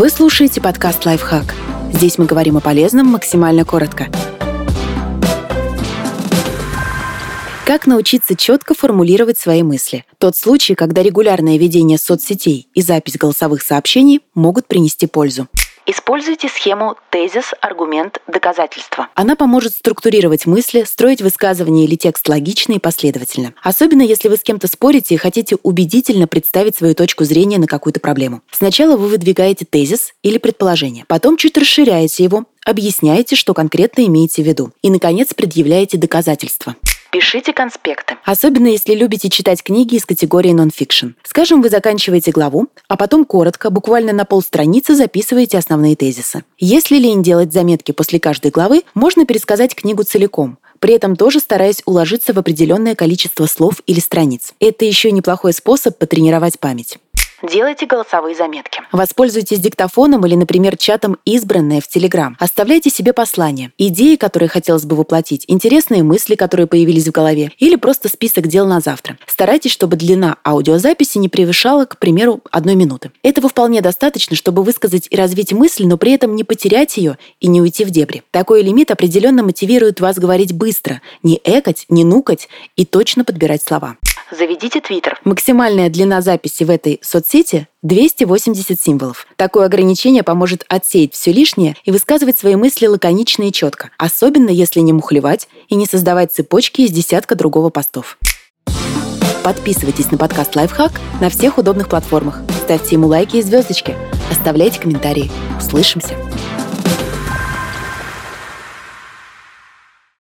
Вы слушаете подкаст «Лайфхак». Здесь мы говорим о полезном максимально коротко. Как научиться четко формулировать свои мысли? Тот случай, когда регулярное ведение соцсетей и запись голосовых сообщений могут принести пользу. Используйте схему «тезис», «аргумент», «доказательство». Она поможет структурировать мысли, строить высказывания или текст логично и последовательно. Особенно, если вы с кем-то спорите и хотите убедительно представить свою точку зрения на какую-то проблему. Сначала вы выдвигаете тезис или предположение, потом чуть расширяете его, объясняете, что конкретно имеете в виду, и, наконец, предъявляете доказательства. Пишите конспекты. Особенно, если любите читать книги из категории нон-фикшн. Скажем, вы заканчиваете главу, а потом коротко, буквально на полстраницы, записываете основные тезисы. Если лень делать заметки после каждой главы, можно пересказать книгу целиком, при этом тоже стараясь уложиться в определенное количество слов или страниц. Это еще неплохой способ потренировать память. Делайте голосовые заметки. Воспользуйтесь диктофоном или, например, чатом «Избранное» в Телеграм. Оставляйте себе послания, идеи, которые хотелось бы воплотить, интересные мысли, которые появились в голове, или просто список дел на завтра. Старайтесь, чтобы длина аудиозаписи не превышала, к примеру, 1 минуты. Этого вполне достаточно, чтобы высказать и развить мысль, но при этом не потерять ее и не уйти в дебри. Такой лимит определенно мотивирует вас говорить быстро, не экать, не нукать и точно подбирать слова. Заведите Твиттер. Максимальная длина записи в этой соцсети – 280 символов. Такое ограничение поможет отсеять все лишнее и высказывать свои мысли лаконично и четко, особенно если не мухлевать и не создавать цепочки из десятка другого постов. Подписывайтесь на подкаст «Лайфхак» на всех удобных платформах. Ставьте ему лайки и звездочки. Оставляйте комментарии. Услышимся!